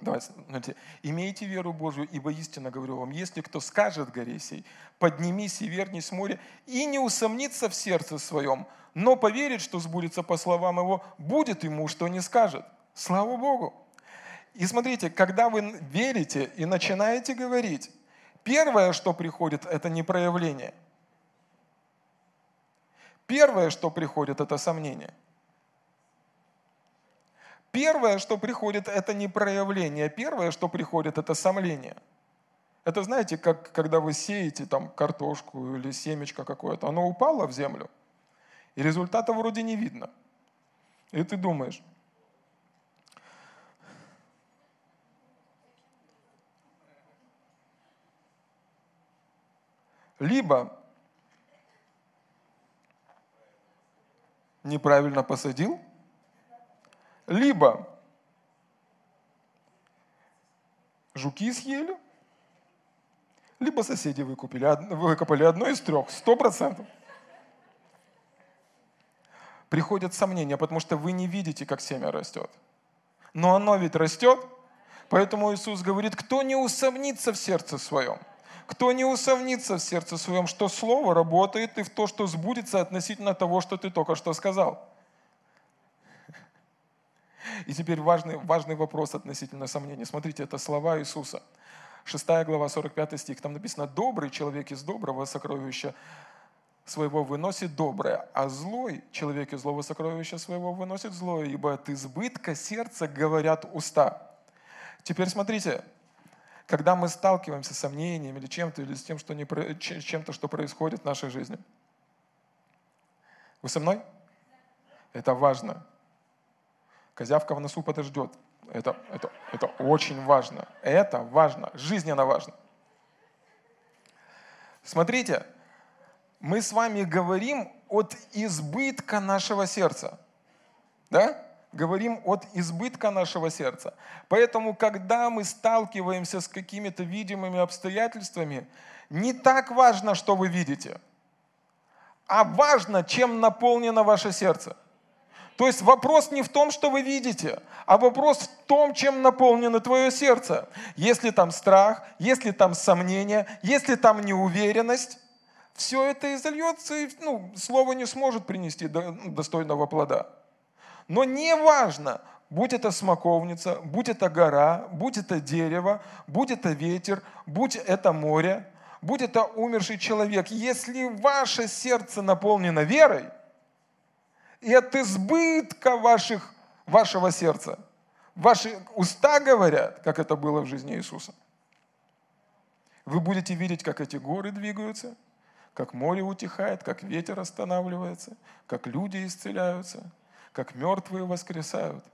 Давайте, знаете, имейте веру Божию, ибо истинно говорю вам, если кто скажет горе сей, поднимись и вернись в море, и не усомнится в сердце своем, но поверит, что сбудется по словам его, будет ему, что не скажет. Слава Богу! И смотрите, когда вы верите и начинаете говорить, первое, что приходит, это не проявление. Первое, что приходит, это сомнение. Первое, что приходит, это не проявление. Первое, что приходит, это сомнение. Это, знаете, как когда вы сеете там картошку или семечко какое-то, оно упало в землю, и результата вроде не видно. И ты думаешь: либо неправильно посадил, либо жуки съели, либо соседи выкупили, выкопали одно из трех, сто процентов. Приходят сомнения, потому что вы не видите, как семя растет. Но оно ведь растет, поэтому Иисус говорит: кто не усомнится в сердце своем, кто не усомнится в сердце своем, что слово работает и в то, что сбудется относительно того, что ты только что сказал. И теперь важный, важный вопрос относительно сомнений. Смотрите, это слова Иисуса. шестая глава, сорок пятый стих. Там написано: «Добрый человек из доброго сокровища своего выносит доброе, а злой человек из злого сокровища своего выносит злое, ибо от избытка сердца говорят уста». Теперь смотрите, когда мы сталкиваемся с сомнениями или чем-то, или с тем, что не, чем-то, что происходит в нашей жизни. Вы со мной? Это важно. Козявка в носу подождет. Это, это, это очень важно. Это важно. Жизненно важно. Смотрите, мы с вами говорим от избытка нашего сердца. Да? Говорим от избытка нашего сердца. Поэтому, когда мы сталкиваемся с какими-то видимыми обстоятельствами, не так важно, что вы видите, а важно, чем наполнено ваше сердце. То есть вопрос не в том, что вы видите, а вопрос в том, чем наполнено твое сердце. Если там страх, если там сомнение, если там неуверенность, все это изольется, и ну, слово не сможет принести достойного плода. Но не важно, будь это смоковница, будь это гора, будь это дерево, будь это ветер, будь это море, будь это умерший человек, если ваше сердце наполнено верой, и от избытка ваших, вашего сердца, ваши уста говорят, как это было в жизни Иисуса, вы будете видеть, как эти горы двигаются, как море утихает, как ветер останавливается, как люди исцеляются, как мертвые воскресают,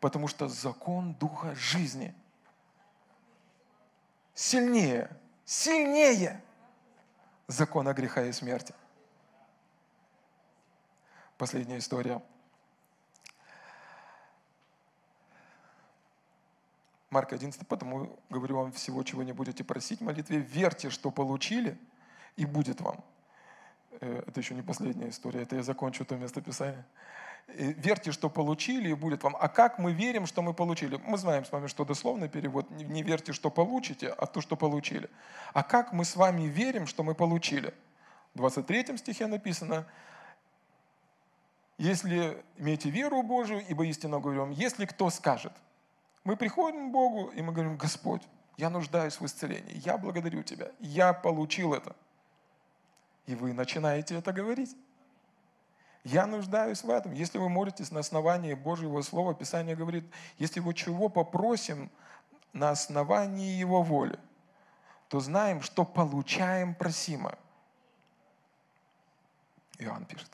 потому что закон Духа жизни сильнее, сильнее закона греха и смерти. Последняя история. Марк одиннадцать, потому говорю вам, всего, чего не будете просить в молитве, верьте, что получили, и будет вам. Это еще не последняя история, это я закончу то местописание. Верьте, что получили, и будет вам. А как мы верим, что мы получили? Мы знаем с вами, что дословный перевод, не верьте, что получите, а то, что получили. А как мы с вами верим, что мы получили? В двадцать третьем стихе написано, если имеете веру Божию, ибо истинно говорю вам, если кто скажет. Мы приходим к Богу, и мы говорим, Господь, я нуждаюсь в исцелении, я благодарю Тебя, я получил это. И вы начинаете это говорить. Я нуждаюсь в этом. Если вы молитесь на основании Божьего Слова, Писание говорит, если мы чего попросим на основании Его воли, то знаем, что получаем просимое. Иоанн пишет.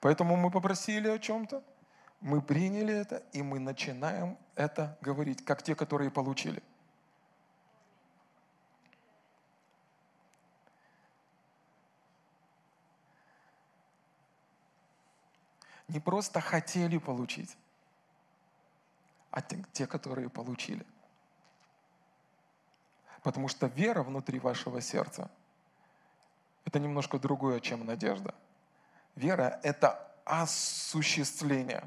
Поэтому мы попросили о чем-то, мы приняли это, и мы начинаем это говорить, как те, которые получили. Не просто хотели получить, а те, те, которые получили. Потому что вера внутри вашего сердца – это немножко другое, чем надежда. Вера – это осуществление.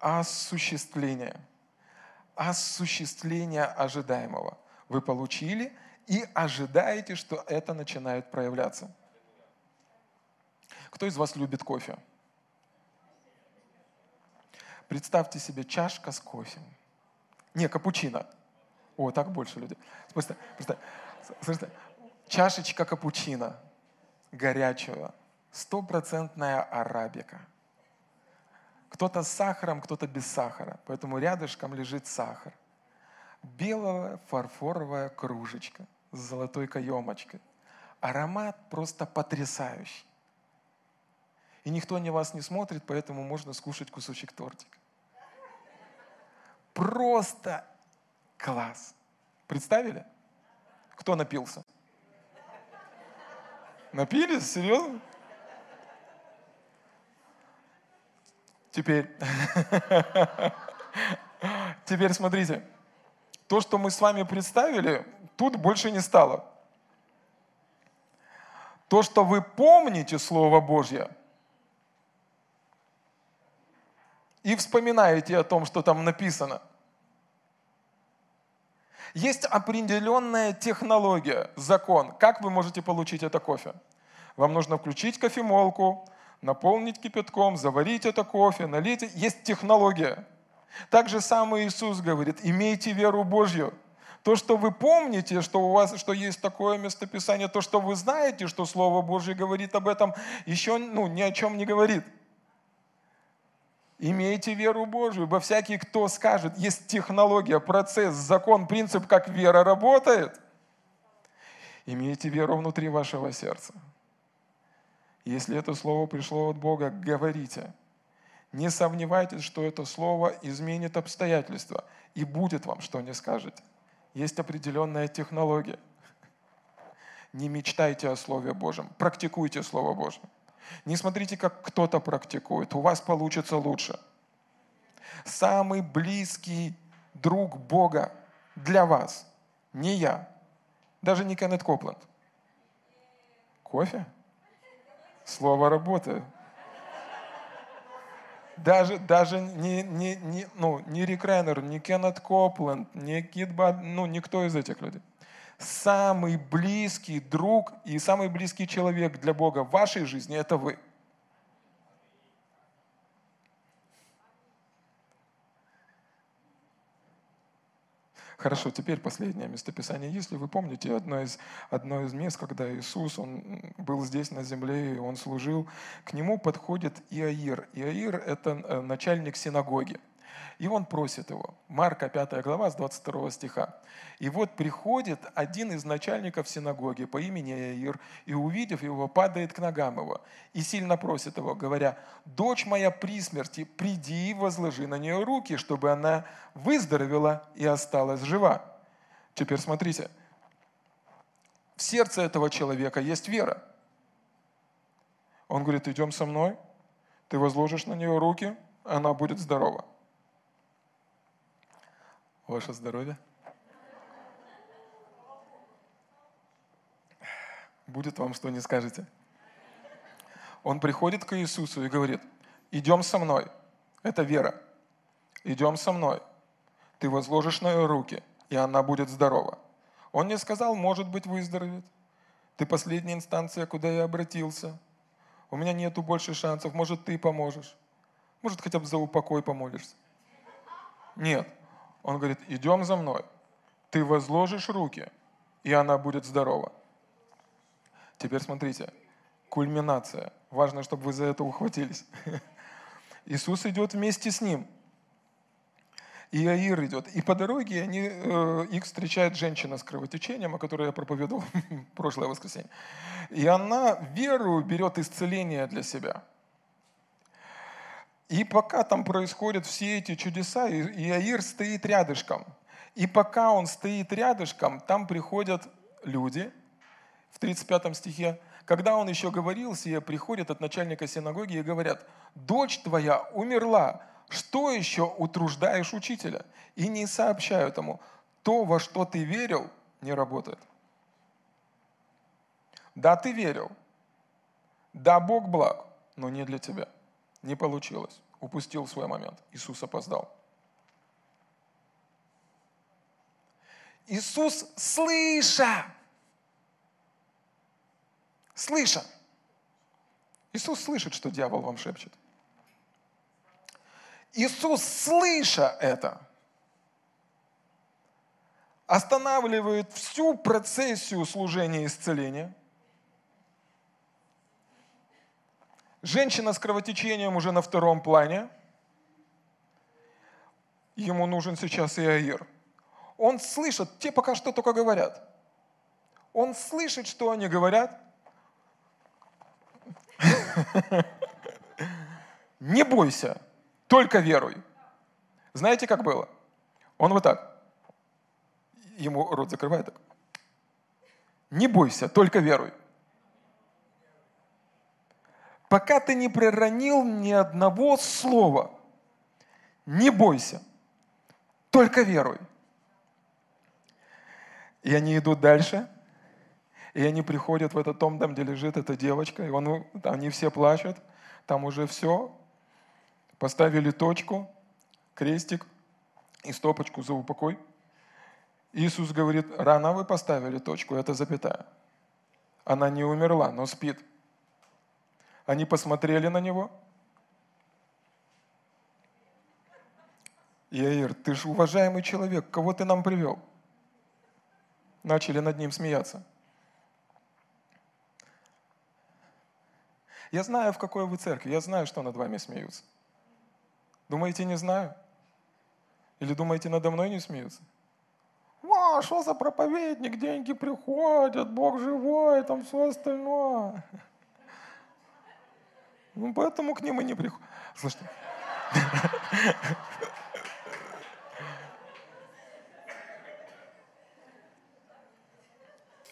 Осуществление. Осуществление ожидаемого. Вы получили и ожидаете, что это начинает проявляться. Кто из вас любит кофе? Представьте себе чашка с кофе. Не, капучино. О, так больше людей. Представь, представь, представь. Чашечка капучино. Горячего. Стопроцентная арабика. Кто-то с сахаром, кто-то без сахара. Поэтому рядышком лежит сахар. Белая фарфоровая кружечка с золотой каемочкой. Аромат просто потрясающий. И никто на вас не смотрит, поэтому можно скушать кусочек тортика. Просто класс. Представили? Кто напился? Напились? Серьезно? Теперь, теперь смотрите, то, что мы с вами представили, тут больше не стало. То, что вы помните Слово Божье и вспоминаете о том, что там написано. Есть определенная технология, закон. Как вы можете получить это кофе? Вам нужно включить кофемолку, наполнить кипятком, заварить это кофе, налить. Есть технология. Так же самое Иисус говорит, имейте веру Божью. То, что вы помните, что у вас, что есть такое местописание, то, что вы знаете, что Слово Божье говорит об этом, еще ну, ни о чем не говорит. Имейте веру Божью, ибо всякий, кто скажет, есть технология, процесс, закон, принцип, как вера работает. Имейте веру внутри вашего сердца. Если это слово пришло от Бога, говорите. Не сомневайтесь, что это слово изменит обстоятельства. И будет вам, что не скажете. Есть определенная технология. Не мечтайте о Слове Божьем. Практикуйте Слово Божье. Не смотрите, как кто-то практикует. У вас получится лучше. Самый близкий друг Бога для вас. Не я. Даже не Кеннет Копланд. Кофе? Слово работает. Даже, даже не, не, не, ну, не Рик Рейнер, не Кеннет Копланд, не Кит Бад, ну, никто из этих людей. Самый близкий друг и самый близкий человек для Бога в вашей жизни – это вы. Хорошо, теперь последнее местописание. Если вы помните, одно из, одно из мест, когда Иисус, Он был здесь на земле, и Он служил, к Нему подходит Иаир. Иаир – это начальник синагоги. И он просит его. Марка пятая глава с двадцать второго стиха. «И вот приходит один из начальников синагоги по имени Иаир, и, увидев его, падает к ногам его, и сильно просит его, говоря, «Дочь моя при смерти, приди и возложи на нее руки, чтобы она выздоровела и осталась жива». Теперь смотрите. В сердце этого человека есть вера. Он говорит, идем со мной, ты возложишь на нее руки, она будет здорова. Ваше здоровье. Будет вам, что не скажете. Он приходит к Иисусу и говорит, идем со мной. Это вера. Идем со мной. Ты возложишь на ее руки, и она будет здорова. Он не сказал, может быть, выздоровеет. Ты последняя инстанция, куда я обратился. У меня нету больше шансов. Может, ты поможешь. Может, хотя бы за упокой помолишься. Нет. Он говорит, идем за мной, ты возложишь руки, и она будет здорова. Теперь смотрите, кульминация. Важно, чтобы вы за это ухватились. Иисус идет вместе с ним. И Иаир идет. И по дороге они, э, их встречает женщина с кровотечением, о которой я проповедовал прошлое воскресенье. И она верою берет исцеление для себя. И пока там происходят все эти чудеса, Иаир стоит рядышком. И пока он стоит рядышком, там приходят люди, в тридцать пятом стихе, когда он еще говорил, сие приходят от начальника синагоги и говорят, «Дочь твоя умерла, что еще утруждаешь учителя?» И не сообщают ему, «То, во что ты верил, не работает». Да, ты верил. Да, Бог благ, но не для тебя. Не получилось. Упустил свой момент. Иисус опоздал. Иисус, слыша, слыша, Иисус слышит, что дьявол вам шепчет. Иисус, слыша это, останавливает всю процессию служения исцеления. Женщина с кровотечением уже на втором плане. Ему нужен сейчас Иаир. Он слышит, те пока что только говорят. Он слышит, что они говорят. Не бойся, только веруй. Знаете, как было? Он вот так. Ему рот закрывает. Так. Не бойся, только веруй. Пока ты не проронил ни одного слова, не бойся, только веруй. И они идут дальше, и они приходят в этот дом, там, где лежит эта девочка, и он, они все плачут, там уже все, поставили точку, крестик и стопочку за упокой. Иисус говорит, рано вы поставили точку, это запятая. Она не умерла, но спит. Они посмотрели на него. Иаир, ты же уважаемый человек, кого ты нам привел? Начали над ним смеяться. Я знаю, в какой вы церкви, я знаю, что над вами смеются. Думаете, не знаю? Или думаете, надо мной не смеются? Ва, что за проповедник, деньги приходят, Бог живой, там все остальное. Ну, поэтому к ним и не приходят. Слушайте.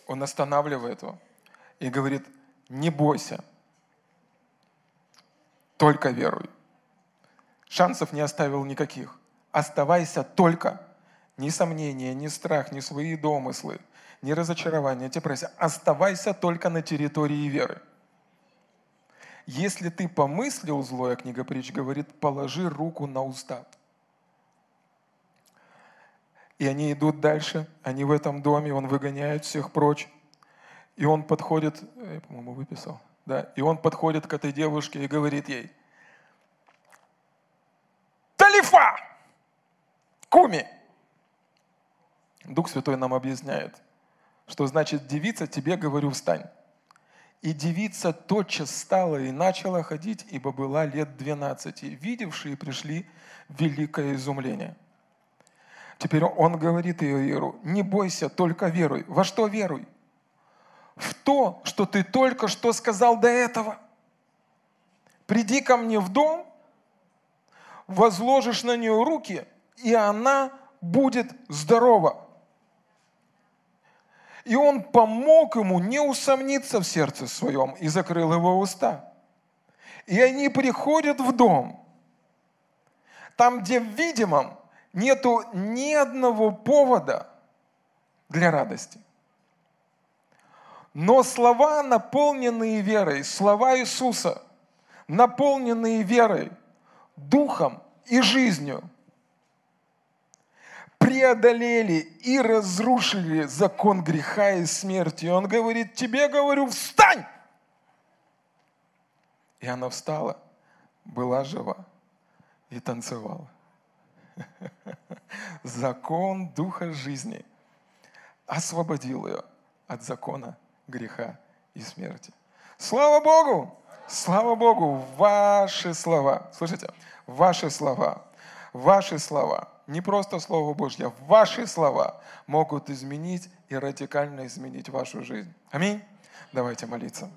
Он останавливает его и говорит, не бойся, только веруй. Шансов не оставил никаких. Оставайся только. Ни сомнения, ни страх, ни свои домыслы, ни разочарование, депрессия. Оставайся только на территории веры. Если ты помыслил злое, книга Притч говорит, положи руку на уста. И они идут дальше, они в этом доме, он выгоняет всех прочь. И он подходит, я, по-моему, выписал, да, и он подходит к этой девушке и говорит ей, Талифа, куми, Дух Святой нам объясняет, что значит «девица, тебе говорю, встань». И девица тотчас стала и начала ходить, ибо была лет двенадцати. Видевшие пришли в великое изумление. Теперь он говорит Иаиру: не бойся, только веруй. Во что веруй? В то, что ты только что сказал до этого. Приди ко мне в дом, возложишь на нее руки, и она будет здорова. И он помог ему не усомниться в сердце своем и закрыл его уста. И они приходят в дом, там, где в видимом нету ни одного повода для радости. Но слова, наполненные верой, слова Иисуса, наполненные верой, духом и жизнью, преодолели и разрушили закон греха и смерти. И он говорит: тебе говорю, встань! И она встала, была жива и танцевала. Закон духа жизни освободил ее от закона греха и смерти. Слава Богу! Слава Богу! Ваши слова, слышите? Ваши слова, ваши слова. Не просто Слово Божье, ваши слова могут изменить и радикально изменить вашу жизнь. Аминь. Давайте молиться.